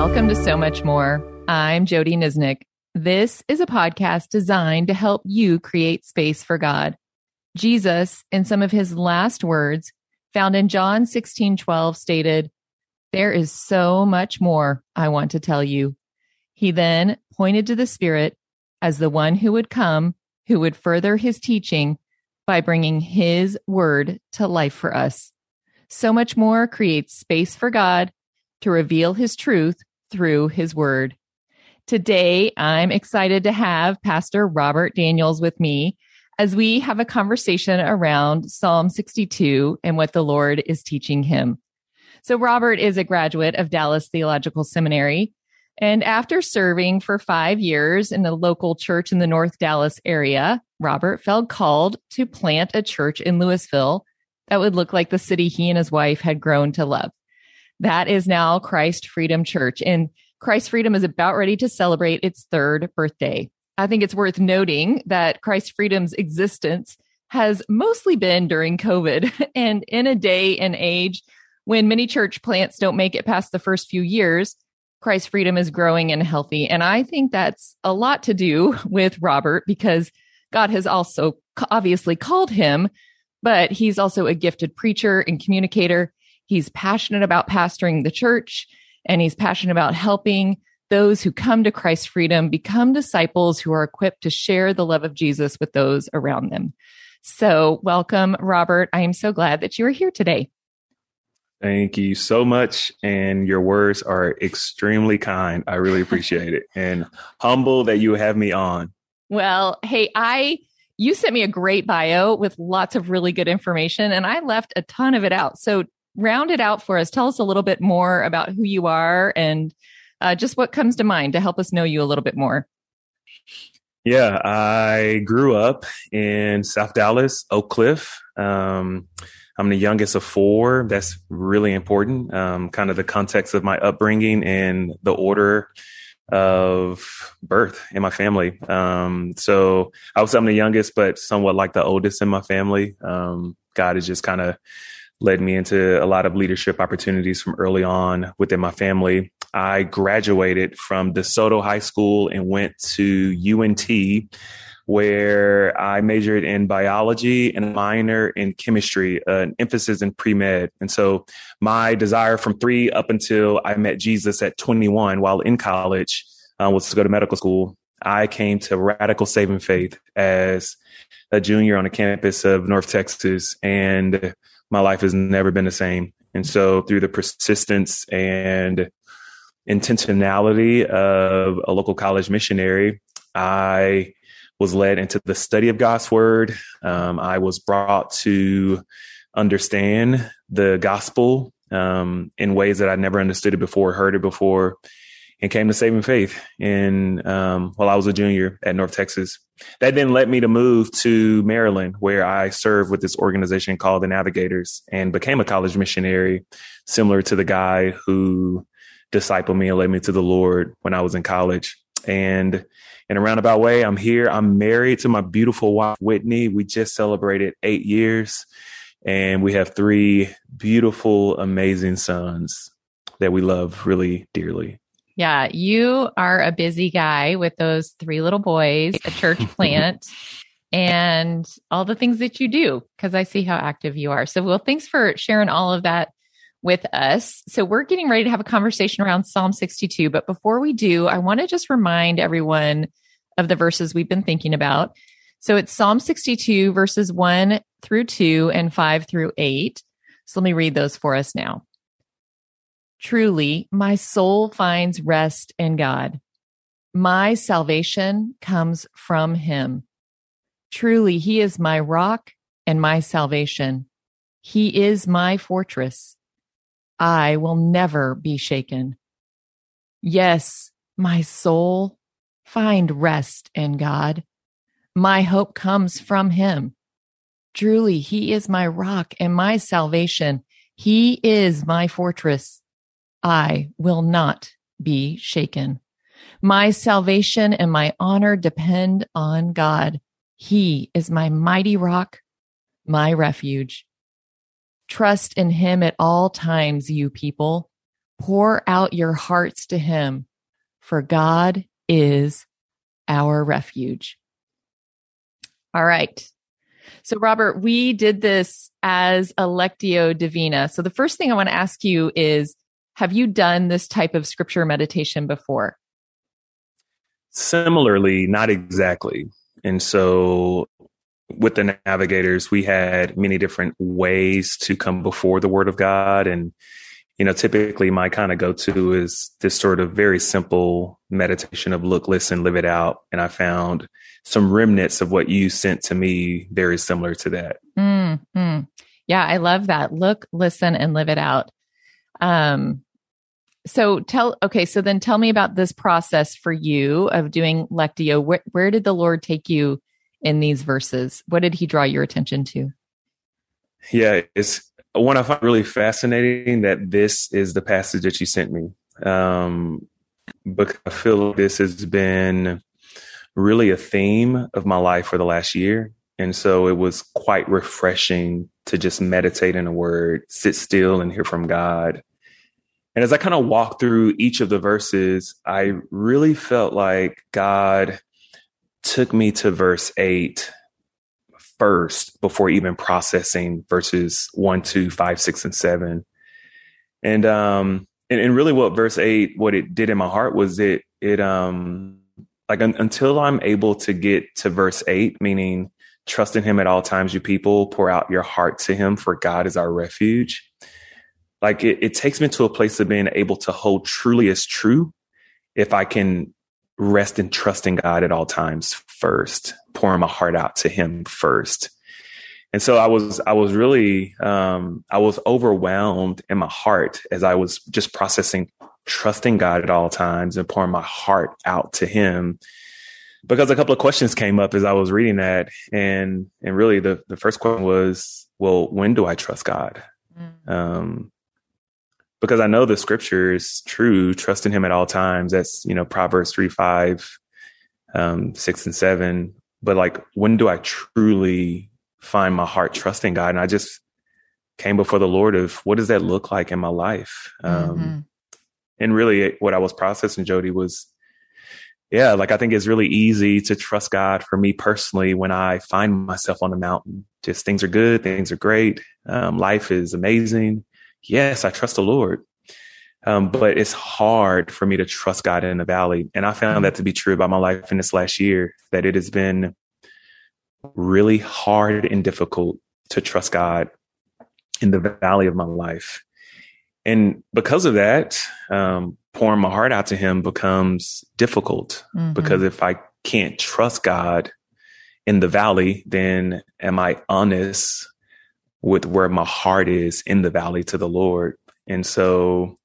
Welcome to So Much More. I'm Jody Nisnick. This is a podcast designed to help you create space for God. Jesus, in some of his last words, found in John 16:12, stated, "There is so much more I want to tell you." He then pointed to the Spirit as the one who would come, who would further his teaching by bringing his word to life for us. So Much More creates space for God to reveal his truth through his word. Today, I'm excited to have Pastor Robert Daniels with me as we have a conversation around Psalm 62 and what the Lord is teaching him. So Robert is a graduate of Dallas Theological Seminary, and after serving for 5 years in a local church in the North Dallas area, Robert felt called to plant a church in Louisville that would look like the city he and his wife had grown to love. That is now Christ Freedom Church, and Christ Freedom is about ready to celebrate its third birthday. I think it's worth noting that Christ Freedom's existence has mostly been during COVID, and in a day and age when many church plants don't make it past the first few years, Christ Freedom is growing and healthy. And I think that's a lot to do with Robert, because God has also obviously called him, but he's also a gifted preacher and communicator. He's passionate about pastoring the church, and he's passionate about helping those who come to Christ's Freedom become disciples who are equipped to share the love of Jesus with those around them. So welcome, Robert. I am so glad that you are here today. Thank you so much. And your words are extremely kind. I really appreciate it, and humble that you have me on. Well, hey, you sent me a great bio with lots of really good information, and I left a ton of it out. So round it out for us. Tell us a little bit more about who you are and just what comes to mind to help us know you a little bit more. Yeah, I grew up in South Dallas, Oak Cliff. I'm the youngest of four. That's really important. Kind of the context of my upbringing and the order of birth in my family. So I was, I'm the youngest, but somewhat like the oldest in my family. God has just kind of led me into a lot of leadership opportunities from early on within my family. I graduated from DeSoto High School and went to UNT, where I majored in biology and a minor in chemistry, an emphasis in pre-med. And so my desire from three up until I met Jesus at 21 while in college was to go to medical school. I came to radical saving faith as a junior on the campus of North Texas, and my life has never been the same. And so through the persistence and intentionality of a local college missionary, I was led into the study of God's word. I was brought to understand the gospel in ways that I never understood it before, heard it before, and came to saving faith while I was a junior at North Texas. That then led me to move to Maryland, where I served with this organization called The Navigators and became a college missionary, similar to the guy who discipled me and led me to the Lord when I was in college. And in a roundabout way, I'm here. I'm married to my beautiful wife, Whitney. We just celebrated 8 years, and we have three beautiful, amazing sons that we love really dearly. Yeah, you are a busy guy with those three little boys, a church plant, and all the things that you do, because I see how active you are. So, well, thanks for sharing all of that with us. So we're getting ready to have a conversation around Psalm 62. But before we do, I want to just remind everyone of the verses we've been thinking about. So it's Psalm 62, verses 1 through 2 and 5 through 8. So let me read those for us now. Truly, my soul finds rest in God. My salvation comes from him. Truly, he is my rock and my salvation. He is my fortress. I will never be shaken. Yes, my soul, find rest in God. My hope comes from him. Truly, he is my rock and my salvation. He is my fortress. I will not be shaken. My salvation and my honor depend on God. He is my mighty rock, my refuge. Trust in him at all times, you people. Pour out your hearts to him, for God is our refuge. All right. So, Robert, we did this as a Lectio Divina. So the first thing I want to ask you is, have you done this type of scripture meditation before? Similarly, not exactly. And so with the Navigators, we had many different ways to come before the Word of God. And, you know, typically my kind of go-to is this sort of very simple meditation of look, listen, live it out. And I found some remnants of what you sent to me very similar to that. Mm-hmm. Yeah, I love that. Look, listen, and live it out. So then tell me about this process for you of doing Lectio. Where did the Lord take you in these verses? What did he draw your attention to? Yeah, it's one I find really fascinating that this is the passage that you sent me, because I feel like this has been really a theme of my life for the last year. And so it was quite refreshing to just meditate in a word, sit still and hear from God. And as I kind of walked through each of the verses, I really felt like God took me to verse 8 first before even processing verses 1, 2, 5, 6, and 7. And really what verse 8, what it did in my heart was until I'm able to get to verse 8, meaning trust in him at all times, you people, pour out your heart to him, for God is our refuge. Like it takes me to a place of being able to hold truly as true if I can rest and trust in God at all times first, pouring my heart out to him first. And so I was really, I was overwhelmed in my heart as I was just processing, trusting God at all times and pouring my heart out to him, because a couple of questions came up as I was reading that. And really the first question was, well, when do I trust God? Because I know the scripture is true, trust in him at all times. That's, you know, Proverbs 3:5, 6 and 7. But like, when do I truly find my heart trusting God? And I just came before the Lord of what does that look like in my life? And really what I was processing, Jody, was, yeah, like I think it's really easy to trust God for me personally when I find myself on the mountain. Just things are good, things are great. Life is amazing. Yes, I trust the Lord, but it's hard for me to trust God in the valley. And I found that to be true about my life in this last year, that it has been really hard and difficult to trust God in the valley of my life. And because of that, pouring my heart out to him becomes difficult, because if I can't trust God in the valley, then am I honest with where my heart is in the valley to the Lord? And so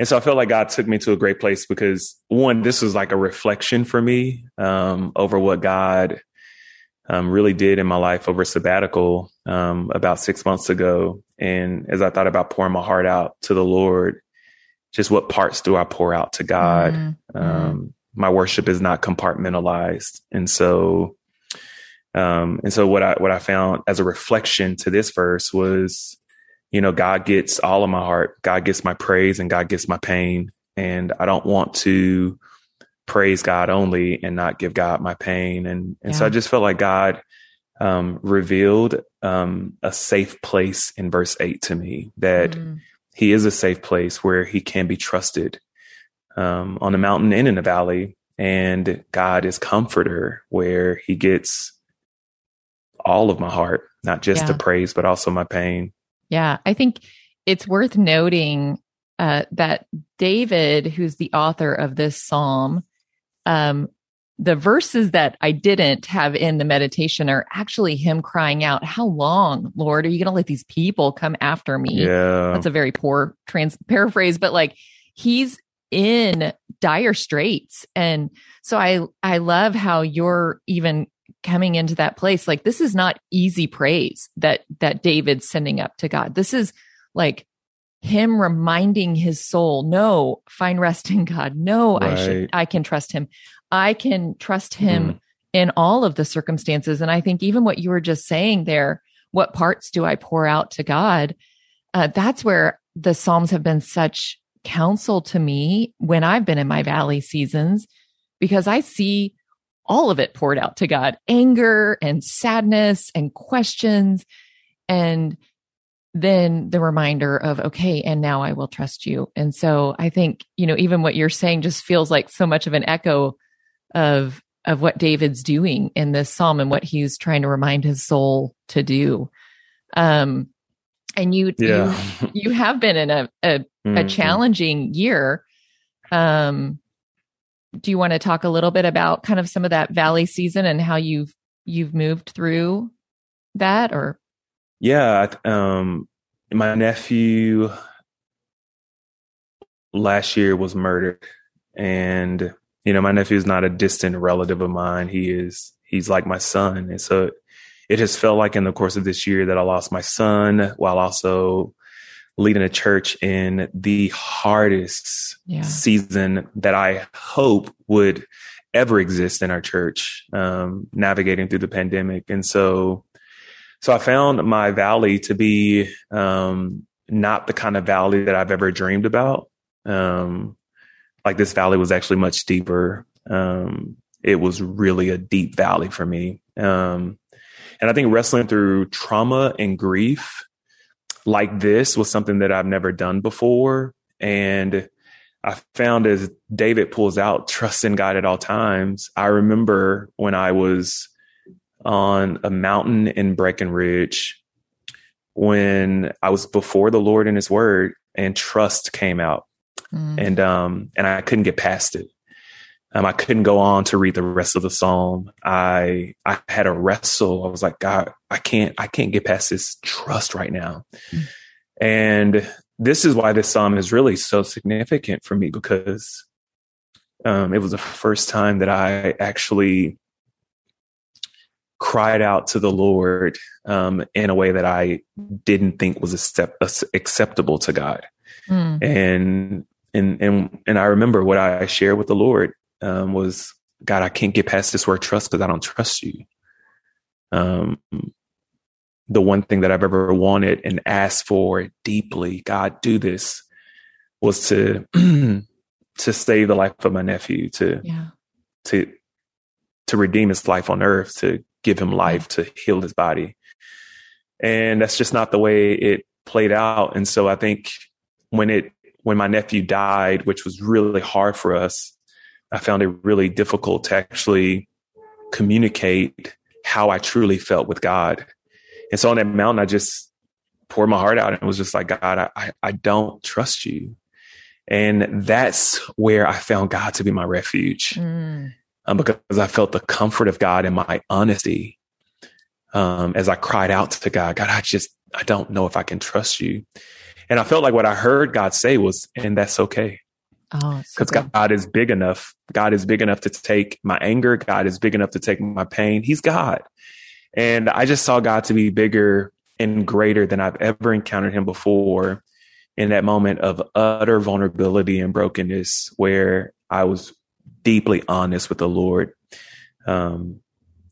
I felt like God took me to a great place because, one, this was like a reflection for me over what God really did in my life over sabbatical about 6 months ago. And as I thought about pouring my heart out to the Lord, just what parts do I pour out to God? My worship is not compartmentalized. And so what I found as a reflection to this verse was, you know, God gets all of my heart, God gets my praise, and God gets my pain. And I don't want to praise God only and not give God my pain. So I just felt like God revealed a safe place in verse 8 to me, that he is a safe place where he can be trusted on the mountain and in the valley. And God is comforter, where he gets all of my heart, not just the praise, but also my pain. Yeah. I think it's worth noting that David, who's the author of this Psalm, the verses that I didn't have in the meditation are actually him crying out, how long, Lord, are you going to let these people come after me? Yeah. That's a very poor paraphrase, but like he's in dire straits. And so I love how you're even coming into that place. Like, this is not easy praise that David's sending up to God. This is like him reminding his soul, no, find rest in God. No, right. I can trust him. I can trust him in all of the circumstances. And I think even what you were just saying there, what parts do I pour out to God? That's where the Psalms have been such counsel to me when I've been in my valley seasons, because I see all of it poured out to God, anger and sadness and questions. And then the reminder of, okay, and now I will trust you. And so I think, you know, even what you're saying just feels like so much of an echo of what David's doing in this Psalm and what he's trying to remind his soul to do. And you have been in a challenging year. Do you want to talk a little bit about kind of some of that valley season and how you've moved through that? Or yeah, my nephew last year was murdered, and you know, my nephew is not a distant relative of mine. He's like my son, and so it just felt like in the course of this year that I lost my son while also leading a church in the hardest season that I hope would ever exist in our church, navigating through the pandemic. And so I found my valley to be not the kind of valley that I've ever dreamed about. Like this valley was actually much deeper. It was really a deep valley for me. And I think wrestling through trauma and grief like this was something that I've never done before. And I found, as David pulls out, trust in God at all times. I remember when I was on a mountain in Breckenridge, when I was before the Lord and his word, and trust came out. And I couldn't get past it. I couldn't go on to read the rest of the Psalm. I had a wrestle. I was like, God, I can't get past this trust right now. And this is why this Psalm is really so significant for me, because it was the first time that I actually cried out to the Lord in a way that I didn't think was acceptable to God. And I remember what I shared with the Lord was, God, I can't get past this word trust because I don't trust you. The one thing that I've ever wanted and asked for deeply, God, do this, was to save the life of my nephew, to redeem his life on earth, to give him life, to heal his body. And that's just not the way it played out. And so I think when my nephew died, which was really hard for us, I found it really difficult to actually communicate how I truly felt with God. And so on that mountain, I just poured my heart out and was just like, God, I don't trust you. And that's where I found God to be my refuge, because I felt the comfort of God in my honesty as I cried out to God. God, I don't know if I can trust you. And I felt like what I heard God say was, and that's okay. Because God is big enough. God is big enough to take my anger. God is big enough to take my pain. He's God. And I just saw God to be bigger and greater than I've ever encountered him before, in that moment of utter vulnerability and brokenness, where I was deeply honest with the Lord. And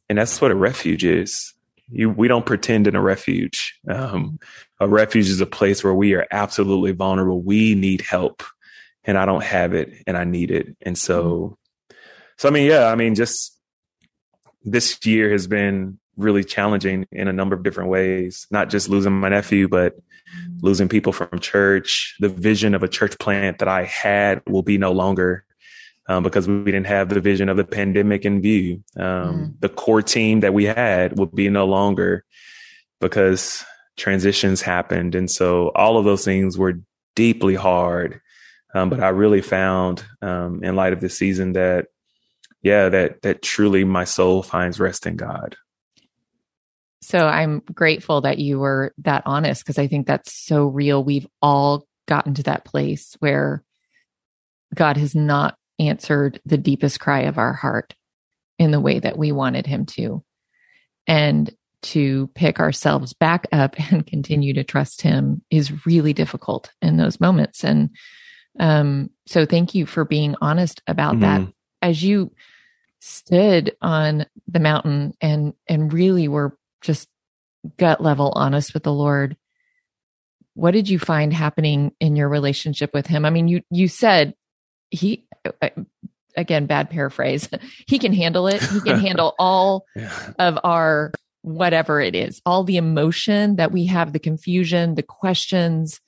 that's what a refuge is. We don't pretend in a refuge. A refuge is a place where we are absolutely vulnerable. We need help, and I don't have it, and I need it. And so, just this year has been really challenging in a number of different ways, not just losing my nephew, but losing people from church. The vision of a church plant that I had will be no longer, because we didn't have the vision of the pandemic in view. The core team that we had will be no longer, because transitions happened. And so all of those things were deeply hard. But I really found, in light of this season, that truly my soul finds rest in God. So I'm grateful that you were that honest, because I think that's so real. We've all gotten to that place where God has not answered the deepest cry of our heart in the way that we wanted him to, and to pick ourselves back up and continue to trust him is really difficult in those moments. And so thank you for being honest about that. As you stood on the mountain and really were just gut level honest with the Lord, What did you find happening in your relationship with him? I mean, you said he, again, bad paraphrase, he can handle it. He can handle all of our, whatever it is, all the emotion that we have, the confusion, the questions,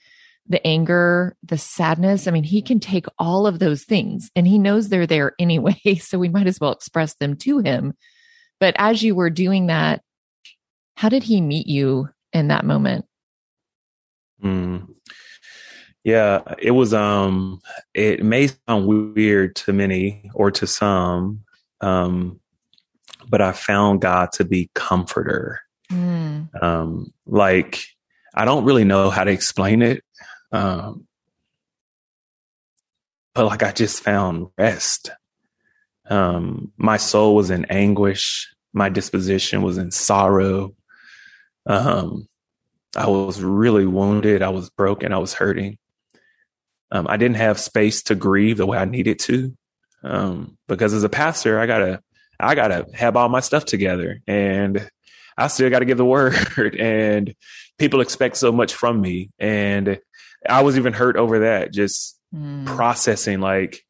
the anger, the sadness. I mean, he can take all of those things and he knows they're there anyway. So we might as well express them to him. But as you were doing that, how did he meet you in that moment? Yeah, it was, it may sound weird to many or to some, but I found God to be comforter. Like, I don't really know how to explain it. But like, I just found rest. My soul was in anguish. My disposition was in sorrow. I was really wounded. I was broken. I was hurting. I didn't have space to grieve the way I needed to, because as a pastor, I gotta have all my stuff together, and I still gotta give the word, and people expect so much from me. And I was even hurt over that, just processing, like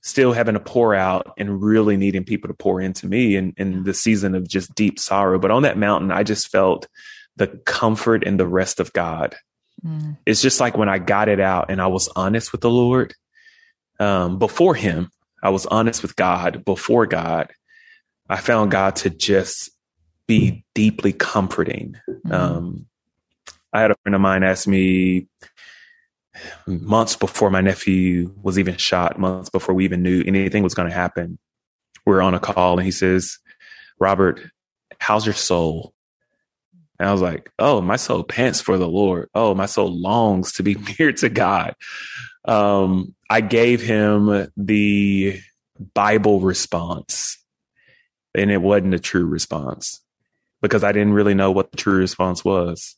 still having to pour out and really needing people to pour into me in the season of just deep sorrow. But on that mountain, I just felt the comfort and the rest of God. It's just like when I got it out and I was honest with the Lord, before him, I was honest with God before God. I found God to just be deeply comforting. I had a friend of mine ask me months before my nephew was even shot, months before we even knew anything was going to happen. We were on a call and he says, "Robert, how's your soul?" And I was like, "Oh, my soul pants for the Lord. Oh, my soul longs to be near to God." I gave him the Bible response, and it wasn't a true response because I didn't really know what the true response was.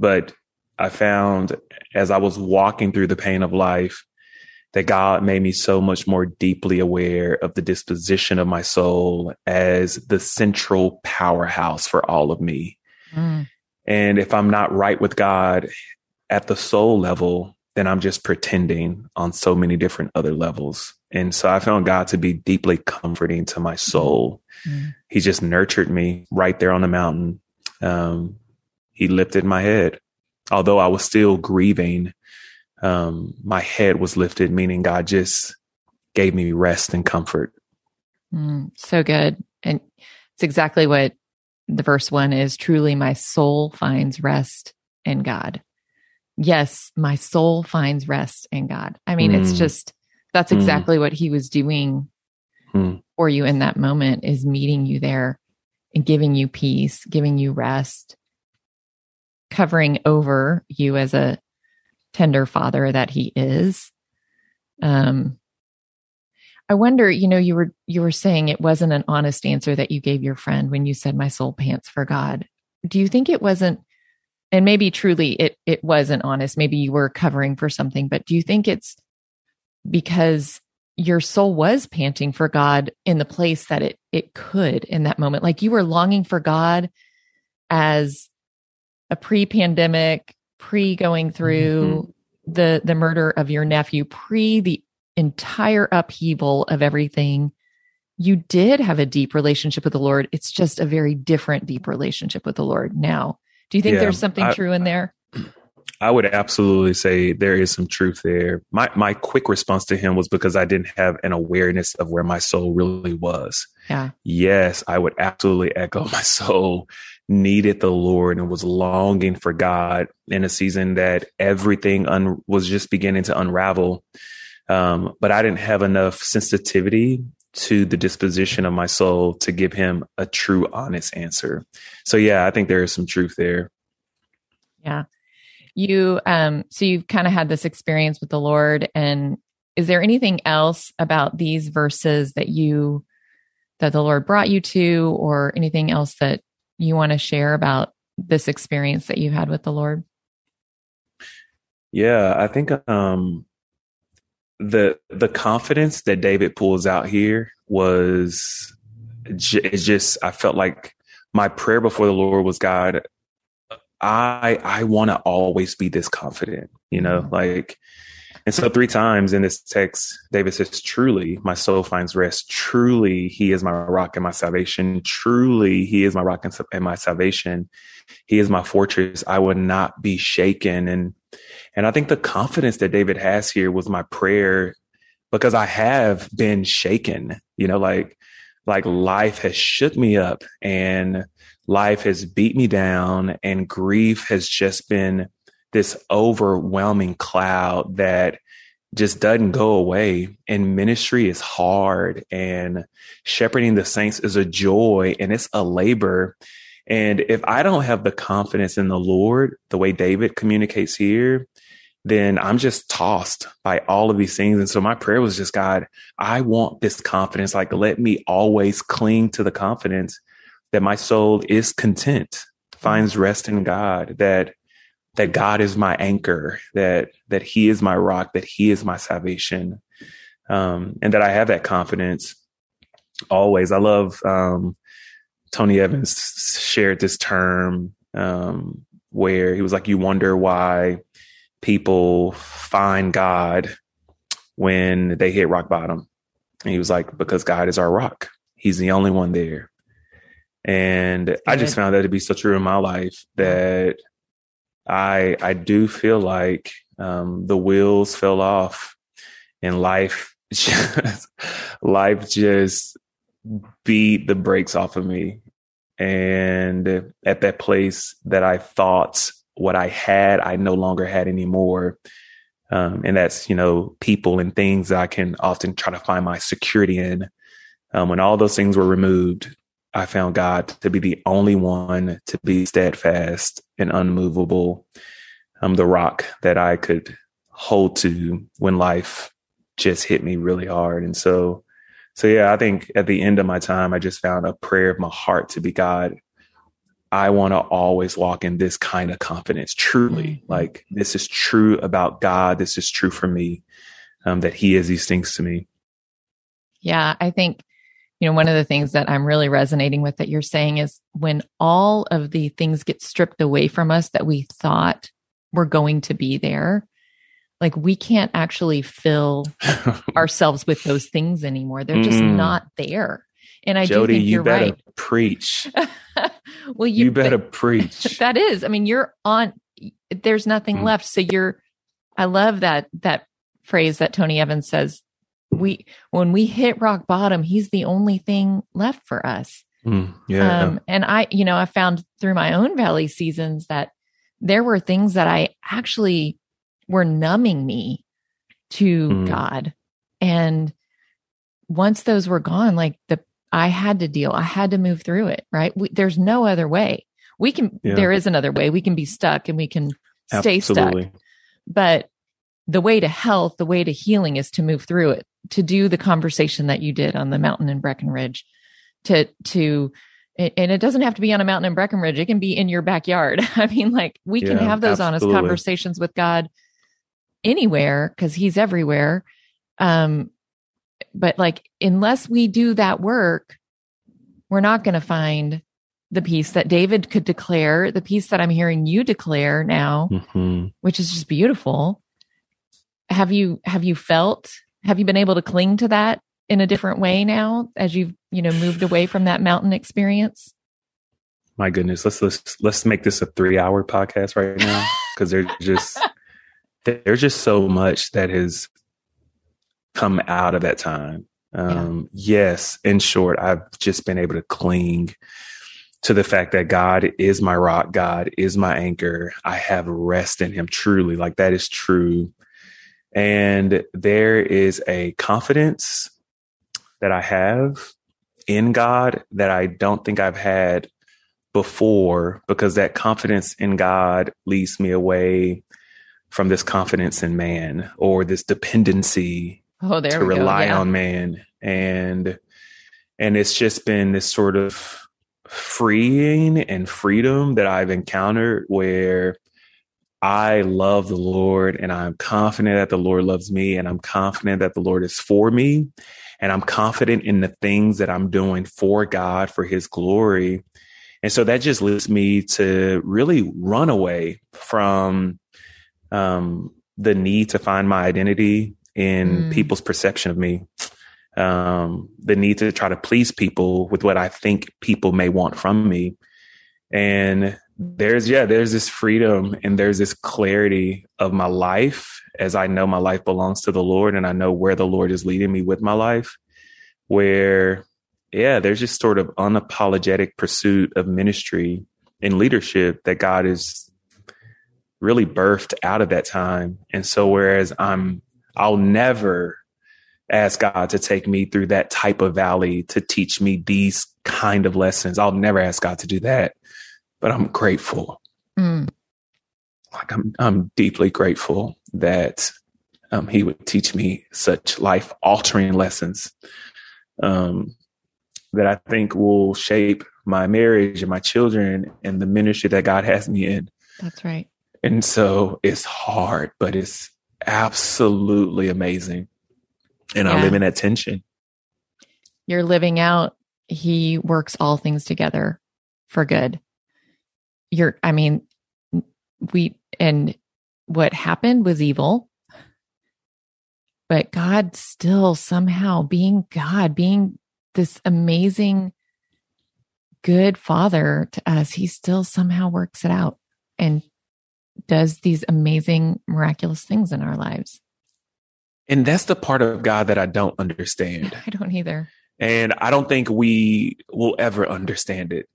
But I found as I was walking through the pain of life that God made me so much more deeply aware of the disposition of my soul as the central powerhouse for all of me. And if I'm not right with God at the soul level, then I'm just pretending on so many different other levels. And so I found God to be deeply comforting to my soul. He just nurtured me right there on the mountain. He lifted my head. Although I was still grieving, my head was lifted, meaning God just gave me rest and comfort. So good. And it's exactly what the verse 1 is: truly my soul finds rest in God. Yes, my soul finds rest in God. I mean, it's just, that's exactly what he was doing for you in that moment, is meeting you there and giving you peace, giving you rest, covering over you as a tender father that he is. I wonder, you were saying it wasn't an honest answer that you gave your friend when you said, "My soul pants for God." Do you think it wasn't, and maybe truly it wasn't honest, maybe you were covering for something, but do you think it's because your soul was panting for God in the place that it could in that moment? Like, you were longing for God as a pre-pandemic, pre-going through the murder of your nephew, pre the entire upheaval of everything. You did have a deep relationship with the Lord. It's just a very different, deep relationship with the Lord now. Do you think there's something true in there? I would absolutely say there is some truth there. My quick response to him was because I didn't have an awareness of where my soul really was. Yeah. Yes, I would absolutely echo. My soul needed the Lord and was longing for God in a season that everything was just beginning to unravel. But I didn't have enough sensitivity to the disposition of my soul to give him a true, honest answer. So yeah, I think there is some truth there. Yeah. So you've kind of had this experience with the Lord. And is there anything else about these verses that the Lord brought you to, or anything else that you want to share about this experience that you had with the Lord? Yeah, I think, the confidence that David pulls out here was I felt like my prayer before the Lord was, "God, I want to always be this confident, you know, like, and so 3 times in this text, David says, truly, my soul finds rest. Truly, he is my rock and my salvation. Truly, he is my rock and my salvation. He is my fortress. I will not be shaken. And I think the confidence that David has here was my prayer, because I have been shaken, you know, like life has shook me up and life has beat me down, and grief has just been this overwhelming cloud that just doesn't go away. And ministry is hard, and shepherding the saints is a joy, and it's a labor. And if I don't have the confidence in the Lord, the way David communicates here, then I'm just tossed by all of these things. And so my prayer was just, God, I want this confidence. Like, let me always cling to the confidence that my soul is content, finds rest in God, that God is my anchor, that he is my rock, that he is my salvation. And that I have that confidence always. I love, Tony Evans shared this term, where he was like, you wonder why people find God when they hit rock bottom. And he was like, because God is our rock. He's the only one there. And yeah. I just found that to be so true in my life, that I do feel like the wheels fell off, and life just beat the brakes off of me. And at that place that I thought what I had, I no longer had anymore. And that's, you know, people and things that I can often try to find my security in. When all those things were removed, I found God to be the only one, to be steadfast and unmovable. The rock that I could hold to when life just hit me really hard. And so yeah, I think at the end of my time, I just found a prayer of my heart to be, God, I want to always walk in this kind of confidence. Truly, like, this is true about God. This is true for me, that he is these things to me. Yeah, I think, you know, one of the things that I'm really resonating with that you're saying is, when all of the things get stripped away from us that we thought were going to be there, like, we can't actually fill ourselves with those things anymore. They're just not there. And I Jody, do think you're right. Jody, you better preach. Well, you better preach. That is, I mean, you're on, there's nothing left. So I love that phrase that Tony Evans says, when we hit rock bottom, he's the only thing left for us. And I found through my own valley seasons that there were things that I actually were numbing me to God. And once those were gone, like, I had to move through it, right? There's no other way. There is another way. We can be stuck, and we can stay stuck. But the way to health, the way to healing, is to move through it, to do the conversation that you did on the mountain in Breckenridge, and it doesn't have to be on a mountain in Breckenridge. It can be in your backyard. I mean, like, we can have those honest conversations with God anywhere, because he's everywhere. But like, unless we do that work, we're not going to find the peace that David could declare, the peace that I'm hearing you declare now, which is just beautiful. Have you been able to cling to that in a different way now, as you've, moved away from that mountain experience? My goodness. Let's make this a 3-hour podcast right now. 'Cause there's just so much that has come out of that time. Yes. In short, I've just been able to cling to the fact that God is my rock. God is my anchor. I have rest in him. Truly. Like, that is true. And there is a confidence that I have in God that I don't think I've had before, because that confidence in God leads me away from this confidence in man, or this dependency to rely on man. And it's just been this sort of freeing and freedom that I've encountered, where I love the Lord, and I'm confident that the Lord loves me, and I'm confident that the Lord is for me, and I'm confident in the things that I'm doing for God, for his glory. And so that just leads me to really run away from the need to find my identity in people's perception of me, the need to try to please people with what I think people may want from me. And there's this freedom and there's this clarity of my life as I know my life belongs to the Lord and I know where the Lord is leading me with my life, where, there's just sort of unapologetic pursuit of ministry and leadership that God is really birthed out of that time. And so whereas I'll never ask God to take me through that type of valley to teach me these kind of lessons. I'll never ask God to do that, but I'm grateful. Like I'm deeply grateful that he would teach me such life altering lessons that I think will shape my marriage and my children and the ministry that God has me in. That's right. And so it's hard, but it's absolutely amazing. And I live in that tension. You're living out. He works all things together for good. And what happened was evil, but God still somehow being God, being this amazing, good Father to us, he still somehow works it out and does these amazing, miraculous things in our lives. And that's the part of God that I don't understand. I don't either. And I don't think we will ever understand it.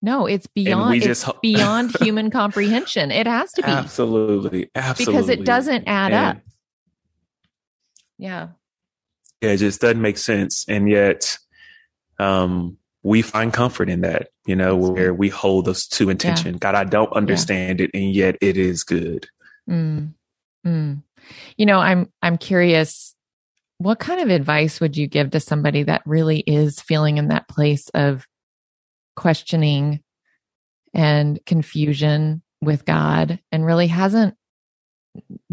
No, it's beyond beyond human comprehension. It has to be. Absolutely. Because it doesn't add up. Yeah, it just doesn't make sense. And yet we find comfort in that, where we hold those two in tension. God, I don't understand it, and yet it is good. I'm curious, what kind of advice would you give to somebody that really is feeling in that place of questioning and confusion with God and really hasn't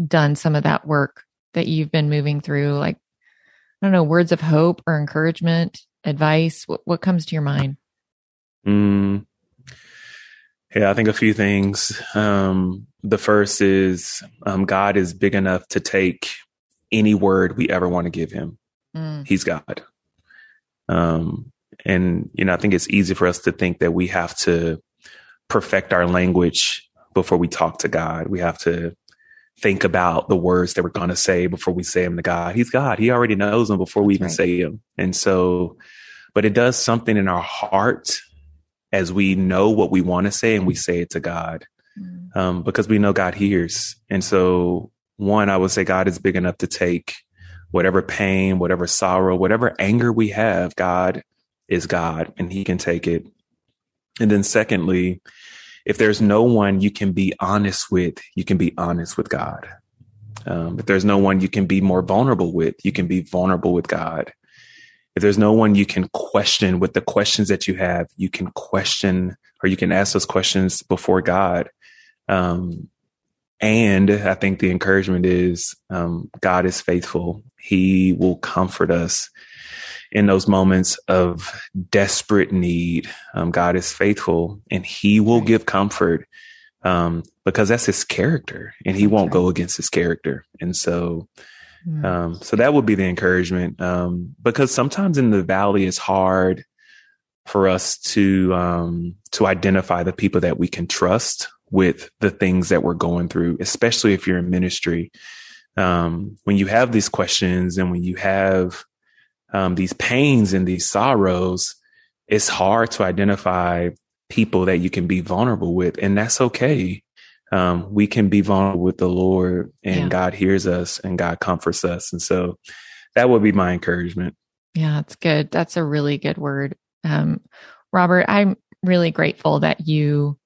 done some of that work that you've been moving through? Like, I don't know, words of hope or encouragement, advice, what comes to your mind? I think a few things. The first is God is big enough to take any word we ever want to give him. He's God. I think it's easy for us to think that we have to perfect our language before we talk to God. We have to think about the words that we're going to say before we say them to God. He's God. He already knows them before we even say them. And so, but it does something in our heart as we know what we want to say and we say it to God. Because we know God hears. And so one, I would say God is big enough to take whatever pain, whatever sorrow, whatever anger we have. God is God and he can take it. And then secondly, if there's no one you can be honest with, you can be honest with God. If there's no one you can be more vulnerable with, you can be vulnerable with God. If there's no one you can question with the questions that you have, you can question or you can ask those questions before God. And I think the encouragement is God is faithful. He will comfort us in those moments of desperate need. God is faithful and he will give comfort because that's his character and he won't go against his character. And so so that would be the encouragement, because sometimes in the valley it's hard for us to identify the people that we can trust with the things that we're going through, especially if you're in ministry. When you have these questions and when you have these pains and these sorrows, it's hard to identify people that you can be vulnerable with, and that's okay. We can be vulnerable with the Lord, and God hears us and God comforts us. And so that would be my encouragement. Yeah, that's good. That's a really good word. Robert, I'm really grateful that you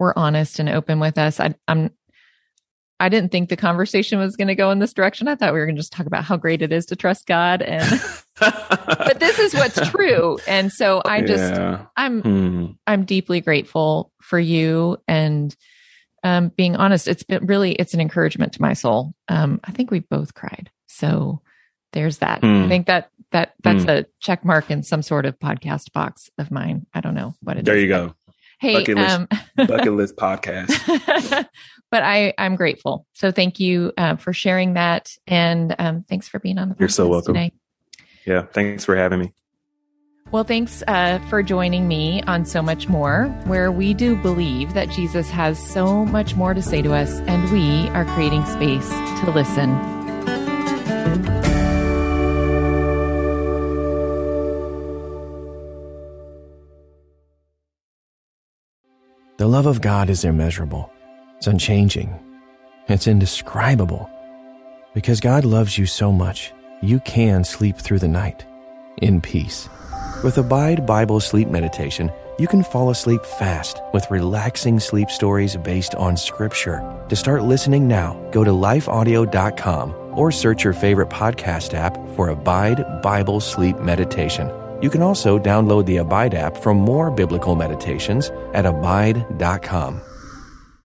were honest and open with us. I didn't think the conversation was going to go in this direction. I thought we were going to just talk about how great it is to trust God. But this is what's true. And so I'm deeply grateful for you and being honest. It's an encouragement to my soul. I think we both cried. So there's that. I think that's a check mark in some sort of podcast box of mine. I don't know what it is. There you go. Hey, bucket list podcast. But I'm grateful. So thank you for sharing that. And thanks for being on the podcast. You're so welcome. Today. Yeah. Thanks for having me. Well, thanks for joining me on So Much More, where we do believe that Jesus has so much more to say to us, and we are creating space to listen. The love of God is immeasurable. It's unchanging. It's indescribable. Because God loves you so much, you can sleep through the night in peace. With Abide Bible Sleep Meditation, you can fall asleep fast with relaxing sleep stories based on Scripture. To start listening now, go to lifeaudio.com or search your favorite podcast app for Abide Bible Sleep Meditation. You can also download the Abide app for more biblical meditations at abide.com.